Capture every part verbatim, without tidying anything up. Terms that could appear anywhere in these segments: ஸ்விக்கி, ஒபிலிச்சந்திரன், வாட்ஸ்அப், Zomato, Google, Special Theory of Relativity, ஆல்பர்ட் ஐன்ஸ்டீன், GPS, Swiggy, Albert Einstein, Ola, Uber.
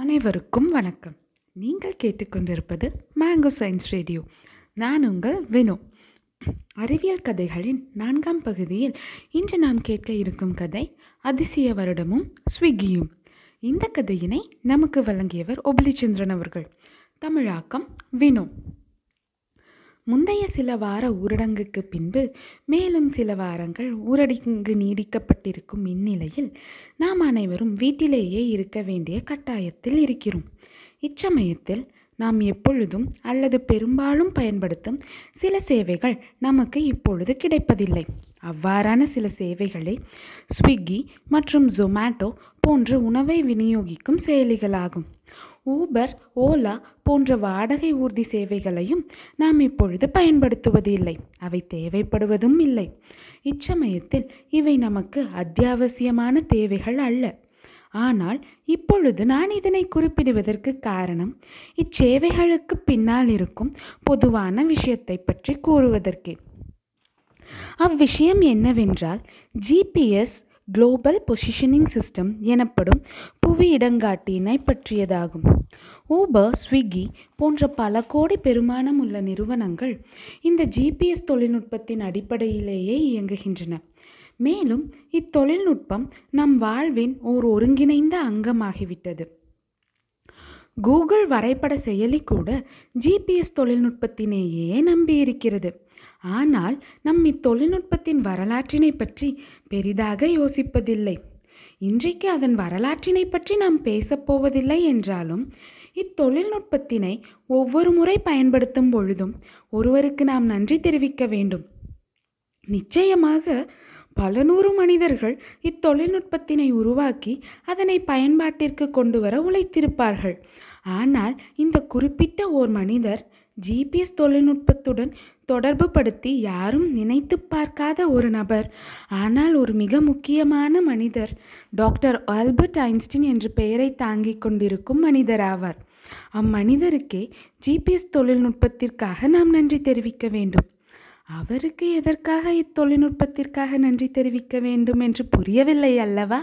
அனைவருக்கும் வணக்கம். நீங்கள் கேட்டுக்கொண்டிருப்பது மேங்கோ சயின்ஸ் ரேடியோ. நான் உங்கள் வினோ. அறிவியல் கதைகளின் நான்காம் பகுதியில் இன்று நாம் கேட்க இருக்கும் கதை அதிசய வருடமும் ஸ்விக்கியும். இந்த கதையினை நமக்கு வழங்கியவர் ஒபிலிச்சந்திரன் அவர்கள். தமிழாக்கம் வினோ. முந்தைய சில வார ஊரடங்குக்கு பின்பு மேலும் சில வாரங்கள் ஊரடங்கு நீடிக்கப்பட்டிருக்கும் இந்நிலையில் நாம் அனைவரும் வீட்டிலேயே இருக்க வேண்டிய கட்டாயத்தில் இருக்கிறோம். இச்சமயத்தில் நாம் எப்பொழுதும் அல்லது பெரும்பாலும் பயன்படுத்தும் சில சேவைகள் நமக்கு இப்பொழுது கிடைப்பதில்லை. அவ்வாறான சில சேவைகளே ஸ்விக்கி மற்றும் ஜொமேட்டோ போன்ற உணவை விநியோகிக்கும் செயலிகளாகும். ஊபர், ஓலா போன்ற வாடகை ஊர்தி சேவைகளையும் நாம் இப்பொழுது பயன்படுத்துவது இல்லை, அவை தேவைப்படுவதும் இல்லை. இச்சமயத்தில் இவை நமக்கு அத்தியாவசியமான தேவைகள் அல்ல. ஆனால் இப்பொழுது நான் இதனை குறிப்பிடுவதற்கு காரணம் இச்சேவைகளுக்கு பின்னால் இருக்கும் பொதுவான விஷயத்தை பற்றி கூறுவதற்கே. அவ்விஷயம் என்னவென்றால், ஜிபிஎஸ் குளோபல் பொசிஷனிங் சிஸ்டம் எனப்படும் புவி இடங்காட்டினை பற்றியதாகும். ஊபர், ஸ்விக்கி போன்ற பல கோடி பெருமானம் உள்ள நிறுவனங்கள் இந்த ஜிபிஎஸ் தொழில்நுட்பத்தின் அடிப்படையிலேயே இயங்குகின்றன. மேலும் இத்தொழில்நுட்பம் நம் வாழ்வின் ஓர் ஒருங்கிணைந்த அங்கமாகிவிட்டது. கூகுள் வரைபட செயலி கூட ஜிபிஎஸ் தொழில்நுட்பத்தினேயே நம்பியிருக்கிறது. ஆனால் நம் இத்தொழில்நுட்பத்தின் வரலாற்றினை பற்றி பெரிதாக யோசிப்பதில்லை. இன்றைக்கு அதன் வரலாற்றினை பற்றி நாம் பேசப்போவதில்லை என்றாலும் இத்தொழில்நுட்பத்தினை ஒவ்வொரு முறை பயன்படுத்தும் பொழுதும் ஒருவருக்கு நாம் நன்றி தெரிவிக்க வேண்டும். நிச்சயமாக பல நூறு மனிதர்கள் இத்தொழில்நுட்பத்தினை உருவாக்கி அதனை பயன்பாட்டிற்கு கொண்டு வர உழைத்திருப்பார்கள். ஆனால் இந்த குறிப்பிட்ட ஓர் மனிதர் ஜிபிஎஸ் தொழில்நுட்பத்துடன் தொடர்பு படுத்தி யாரும் நினைத்து பார்க்காத ஒரு நபர், ஆனால் ஒரு மிக முக்கியமான மனிதர், டாக்டர் ஆல்பர்ட் ஐன்ஸ்டீன் என்ற பெயரை தாங்கிக் கொண்டிருக்கும் மனிதராவார். அம்மனிதருக்கே ஜிபிஎஸ் தொழில்நுட்பத்திற்காக நாம் நன்றி தெரிவிக்க வேண்டும். அவருக்கு எதற்காக இத்தொழில்நுட்பத்திற்காக நன்றி தெரிவிக்க வேண்டும் என்று புரியவில்லை அல்லவா?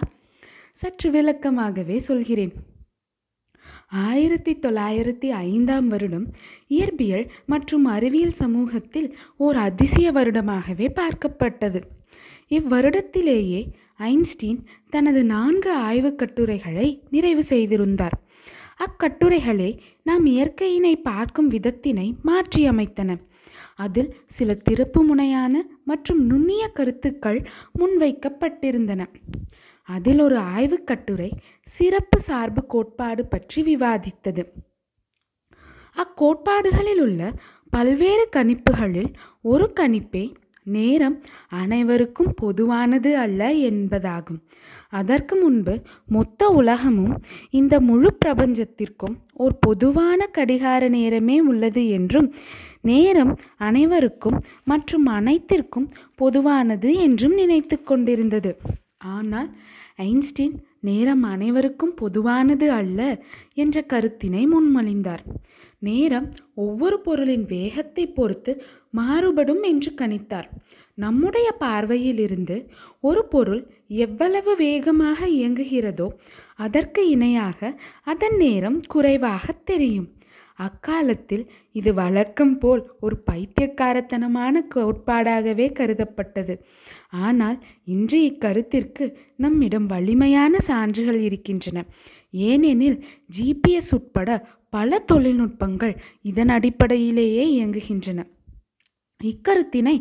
சற்று விளக்கமாகவே சொல்கிறேன். ஆயிரத்தி தொள்ளாயிரத்தி ஐந்தாம் வருடம் இயற்பியல் மற்றும் அறிவியல் சமூகத்தில் ஓர் அதிசய வருடமாகவே பார்க்கப்பட்டது. இவ்வருடத்திலேயே ஐன்ஸ்டீன் தனது நான்கு ஆய்வுக் கட்டுரைகளை நிறைவு செய்திருந்தார். அக்கட்டுரைகளே நாம் இயற்கையினை பார்க்கும் விதத்தினை மாற்றியமைத்தன. அதில் சில திருப்பு முனையான மற்றும் நுண்ணிய கருத்துக்கள் முன்வைக்கப்பட்டிருந்தன. அதில் ஒரு ஆய்வுக் கட்டுரை சிறப்பு சார்பு கோட்பாடு பற்றி விவாதித்தது. அக்கோட்பாடுகளில் உள்ள பல்வேறு கணிப்புகளில் ஒரு கணிப்பே நேரம் அனைவருக்கும் பொதுவானது அல்ல என்பதாகும். அதற்கு முன்பு மொத்த உலகமும் இந்த முழு பிரபஞ்சத்திற்கும் ஒரு பொதுவான கடிகார நேரமே உள்ளது என்றும், நேரம் அனைவருக்கும் மற்றும் அனைத்திற்கும் பொதுவானது என்றும் நினைத்து கொண்டிருந்தது. ஆனால் ஐன்ஸ்டீன் நேரம் அனைவருக்கும் பொதுவானது அல்ல என்ற கருத்தினை முன்மொழிந்தார். நேரம் ஒவ்வொரு பொருளின் வேகத்தை பொறுத்து மாறுபடும் என்று கணித்தார். நம்முடைய பார்வையிலிருந்து ஒரு பொருள் எவ்வளவு வேகமாக இயங்குகிறதோ அதற்கு இணையாக அதன் நேரம் குறைவாக தெரியும். அக்காலத்தில் இது வழக்கம் போல் ஒரு பைத்தியக்காரத்தனமான கோட்பாடாகவே கருதப்பட்டது. ஆனால் இன்று இக்கருத்திற்கு நம்மிடம் வலிமையான சான்றுகள் இருக்கின்றன. ஏனெனில் ஜிபிஎஸ் உட்பட பல தொழில்நுட்பங்கள் இதன் அடிப்படையிலேயே இயங்குகின்றன. இக்கருத்தினை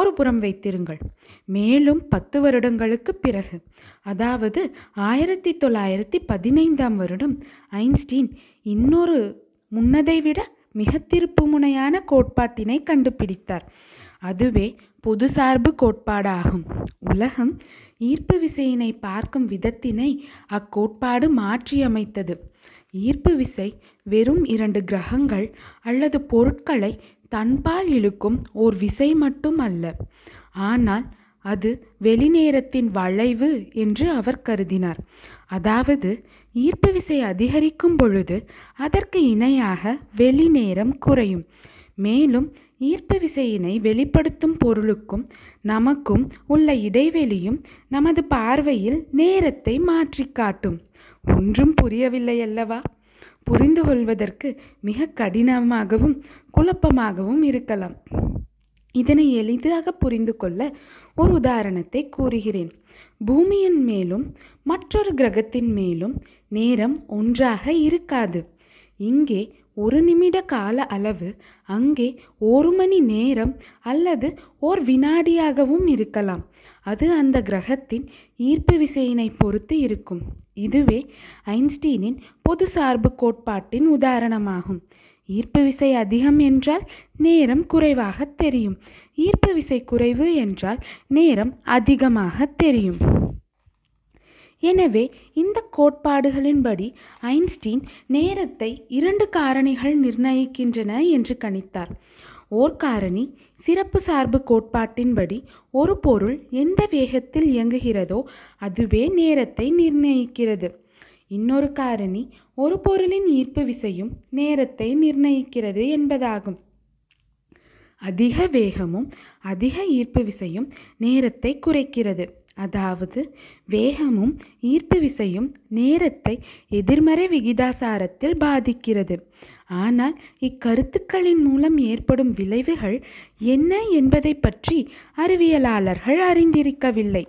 ஒரு புறம் வைத்திருங்கள், மேலும் பத்து வருடங்களுக்கு பிறகு, அதாவது ஆயிரத்தி தொள்ளாயிரத்தி பதினைந்தாம் வருடம், ஐன்ஸ்டீன் இன்னொரு முன்னதை விட மிக திருப்புமுனையான கோட்பாட்டினை கண்டுபிடித்தார். அதுவே பொது சார்பு கோட்பாடாகும். உலகம் ஈர்ப்பு விசையினை பார்க்கும் விதத்தினை அக்கோட்பாடு மாற்றியமைத்தது. ஈர்ப்பு விசை வெறும் இரண்டு கிரகங்கள் அல்லது பொருட்களை தன்பால் இழுக்கும் ஓர் விசை மட்டும் அல்ல, ஆனால் அது வெளிநேரத்தின் வளைவு என்று அவர் கருதினார். அதாவது ஈர்ப்பு விசை அதிகரிக்கும் பொழுது அதற்கு இணையாக வெளிநேரம் குறையும். மேலும் ஈர்ப்பு விசையினை வெளிப்படுத்தும் பொருளுக்கும் நமக்கும் உள்ள இடைவெளியும் நமது பார்வையில் நேரத்தை மாற்றி காட்டும். ஒன்றும் புரியவில்லை அல்லவா? புரிந்து கொள்வதற்கு மிக கடினமாகவும் குழப்பமாகவும் இருக்கலாம். இதனை எளிதாக புரிந்து கொள்ள ஒரு உதாரணத்தை கூறுகிறேன். பூமியின் மேலும் மற்றொரு கிரகத்தின் மேலும் நேரம் ஒன்றாக இருக்காது. இங்கே ஒரு நிமிட கால அளவு அங்கே ஒரு மணி நேரம் அல்லது ஓர் வினாடியாகவும் இருக்கலாம். அது அந்த கிரகத்தின் ஈர்ப்பு விசையினை பொறுத்து இருக்கும். இதுவே ஐன்ஸ்டீனின் பொது சார்பு கோட்பாட்டின் உதாரணமாகும். ஈர்ப்பு விசை அதிகம் என்றால் நேரம் குறைவாக தெரியும், ஈர்ப்பு விசை குறைவு என்றால் நேரம் அதிகமாக தெரியும். எனவே இந்த கோட்பாடுகளின்படி ஐன்ஸ்டீன் நேரத்தை இரண்டு காரணிகள் நிர்ணயிக்கின்றன என்று கணித்தார். ஓர் காரணி சிறப்பு சார்பு கோட்பாட்டின்படி ஒரு பொருள் எந்த வேகத்தில் இயங்குகிறதோ அதுவே நேரத்தை நிர்ணயிக்கிறது. இன்னொரு காரணி ஒரு பொருளின் ஈர்ப்பு விசையும் நேரத்தை நிர்ணயிக்கிறது என்பதாகும். அதிக வேகமும் அதிக ஈர்ப்பு விசையும் நேரத்தை குறைக்கிறது. அதாவது வேகமும் ஈர்ப்பு விசையும் நேரத்தை எதிர்மறை விகிதாசாரத்தில் பாதிக்கிறது. ஆனால் இக்கருத்துக்களின் மூலம் ஏற்படும் விளைவுகள் என்ன என்பதை பற்றி அறிவியலாளர்கள் அறிந்திருக்கவில்லை.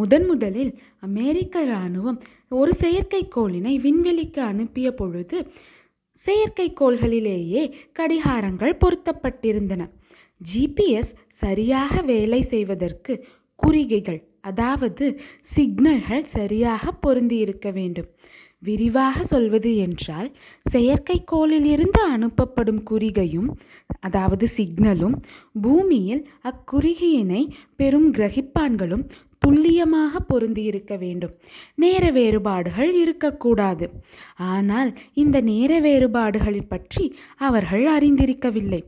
முதன் முதலில் அமெரிக்க இராணுவம் ஒரு செயற்கைக்கோளினை விண்வெளிக்கு அனுப்பிய பொழுது செயற்கைக்கோள்களிலேயே கடிகாரங்கள் பொருத்தப்பட்டிருந்தன. ஜிபிஎஸ் சரியாக வேலை செய்வதற்கு குறிகைகள் அதாவது சிக்னல்கள் சரியாக பொருந்தி இருக்க வேண்டும். விரிவாக சொல்வது என்றால் செயற்கைக்கோளில் இருந்து அனுப்பப்படும் குறிகையும் அதாவது சிக்னலும் பூமியில் அக்குறிகையினை பெறும் கிரகிப்பான்களும் துல்லியமாக பொருந்தி இருக்க வேண்டும். நேர வேறுபாடுகள் இருக்கக்கூடாது. ஆனால் இந்த நேர வேறுபாடுகளை பற்றி அவர்கள் அறிந்திருக்கவில்லை.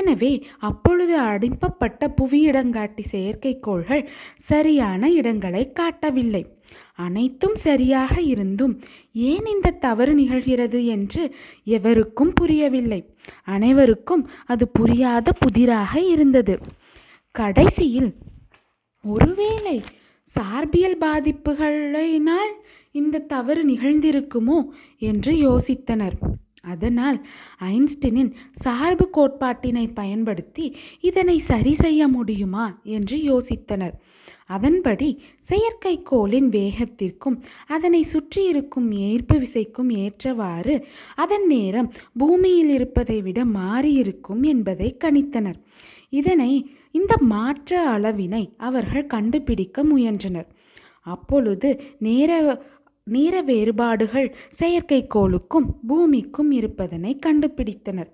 எனவே அப்பொழுது அனுப்பப்பட்ட புவி இடங்காட்டி செயற்கைக்கோள்கள் சரியான இடங்களை காட்டவில்லை. அனைத்தும் சரியாக இருந்தும் ஏன் இந்த தவறு நிகழ்கிறது என்று எவருக்கும் புரியவில்லை. அனைவருக்கும் அது புரியாத புதிராக இருந்தது. கடைசியில் ஒருவேளை சார்பியல் பாதிப்புகளினால் இந்த தவறு நிகழ்ந்திருக்குமோ என்று யோசித்தனர். அதனால் ஐன்ஸ்டீனின் சார்பு கோட்பாட்டினை பயன்படுத்தி இதனை சரி செய்ய முடியுமா என்று யோசித்தனர். அதன்படி செயற்கைக்கோளின் வேகத்திற்கும் அதனை சுற்றியிருக்கும் ஈர்ப்பு விசைக்கும் ஏற்றவாறு அதன் நேரம் பூமியில் இருப்பதை விட மாறியிருக்கும் என்பதை கணித்தனர். இதனை இந்த மாற்ற அளவினை அவர்கள் கண்டுபிடிக்க முயன்றனர். அப்பொழுது நேர நேர வேறுபாடுகள் செயற்கைக்கோளுக்கும் பூமிக்கும் இருப்பதனை கண்டுபிடித்தனர்.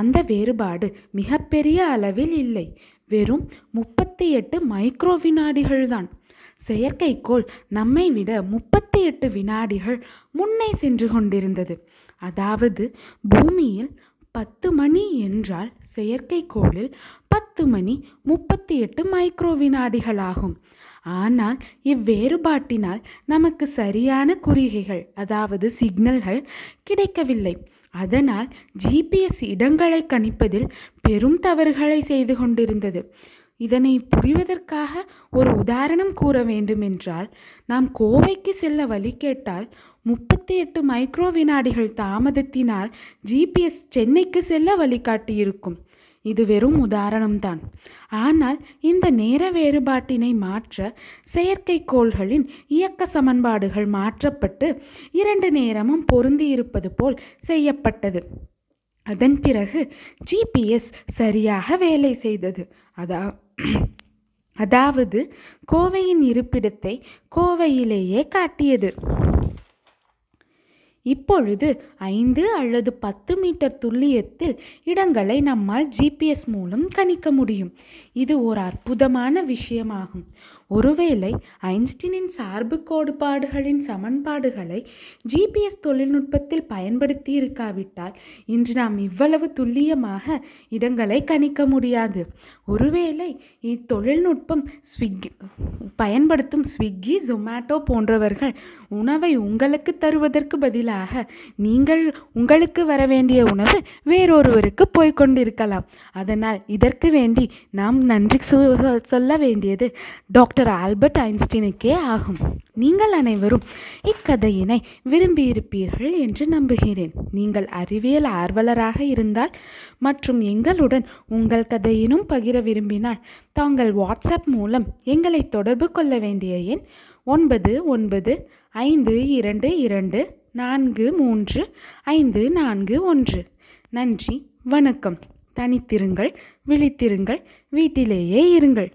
அந்த வேறுபாடு மிகப்பெரிய அளவில் இல்லை, வெறும் முப்பத்தி எட்டு மைக்ரோ வினாடிகள்தான். செயற்கைக்கோள் நம்மை விட முப்பத்தி எட்டு வினாடிகள் முன்னே சென்று கொண்டிருந்தது. அதாவது பூமியில் பத்து மணி என்றால் செயற்கைக்கோளில் பத்து மணி முப்பத்தி எட்டு மைக்ரோ வினாடிகளாகும். ஆனால் இவ்வேறுபாட்டினால் நமக்கு சரியான குறிகைகள் அதாவது சிக்னல்கள் கிடைக்கவில்லை. அதனால் ஜிபிஎஸ் இடங்களை கணிப்பதில் பெரும் தவறுகளை செய்து கொண்டிருந்தது. இதனை புரிவதற்காக ஒரு உதாரணம் கூற வேண்டுமென்றால் நாம் கோவைக்கு செல்ல வழி கேட்டால் முப்பத்தி எட்டு மைக்ரோ வினாடிகள் தாமதத்தினால் ஜிபிஎஸ் சென்னைக்கு செல்ல வழிகாட்டியிருக்கும். இது வெறும் உதாரணம்தான். ஆனால் இந்த நேர வேறுபாட்டினை மாற்ற செயற்கைக்கோள்களின் இயக்க சமன்பாடுகள் மாற்றப்பட்டு இரண்டு நேரமும் பொருந்தி இருப்பது போல் செய்யப்பட்டது. அதன் பிறகு ஜிபிஎஸ் சரியாக வேலை செய்தது. அதா அதாவது கோவையின் இருப்பிடத்தை கோவையிலேயே காட்டியது. இப்பொழுது ஐந்து அல்லது பத்து மீட்டர் துல்லியத்தில் இடங்களை நம்மால் ஜிபிஎஸ் மூலம் கணிக்க முடியும். இது ஒரு அற்புதமான விஷயமாகும். ஒருவேளை ஐன்ஸ்டீனின் சார்பு கோட்பாடுகளின் சமன்பாடுகளை ஜிபிஎஸ் தொழில்நுட்பத்தில் பயன்படுத்தி இருக்காவிட்டால் இன்று நாம் இவ்வளவு துல்லியமாக இடங்களை கணிக்க முடியாது. ஒருவேளை இத்தொழில்நுட்பம் ஸ்விக்கி பயன்படுத்தும் ஸ்விக்கி, ஜொமேட்டோ போன்றவர்கள் உணவை உங்களுக்கு தருவதற்கு பதிலாக நீங்கள் உங்களுக்கு வர வேண்டிய உணவு வேறொருவருக்கு போய்கொண்டிருக்கலாம். அதனால் இதற்கு வேண்டி நாம் நன்றி சொல்ல வேண்டியது டாக்டர் ஆல்பர்ட் ஐன்ஸ்டீனுக்கே ஆகும். நீங்கள் அனைவரும் இக்கதையினை விரும்பியிருப்பீர்கள் என்று நம்புகிறேன். நீங்கள் அறிவியல் ஆர்வலராக இருந்தால் மற்றும் எங்களுடன் உங்கள் கதையினும் பகிர விரும்பினால் தாங்கள் வாட்ஸ்அப் மூலம் எங்களை தொடர்பு கொள்ள வேண்டிய எண் ஒன்பது ஒன்பது ஐந்து இரண்டு இரண்டு நான்கு மூன்று ஐந்து நான்கு ஒன்று. நன்றி, வணக்கம். தனித்திருங்கள், விழித்திருங்கள், வீட்டிலேயே இருங்கள்.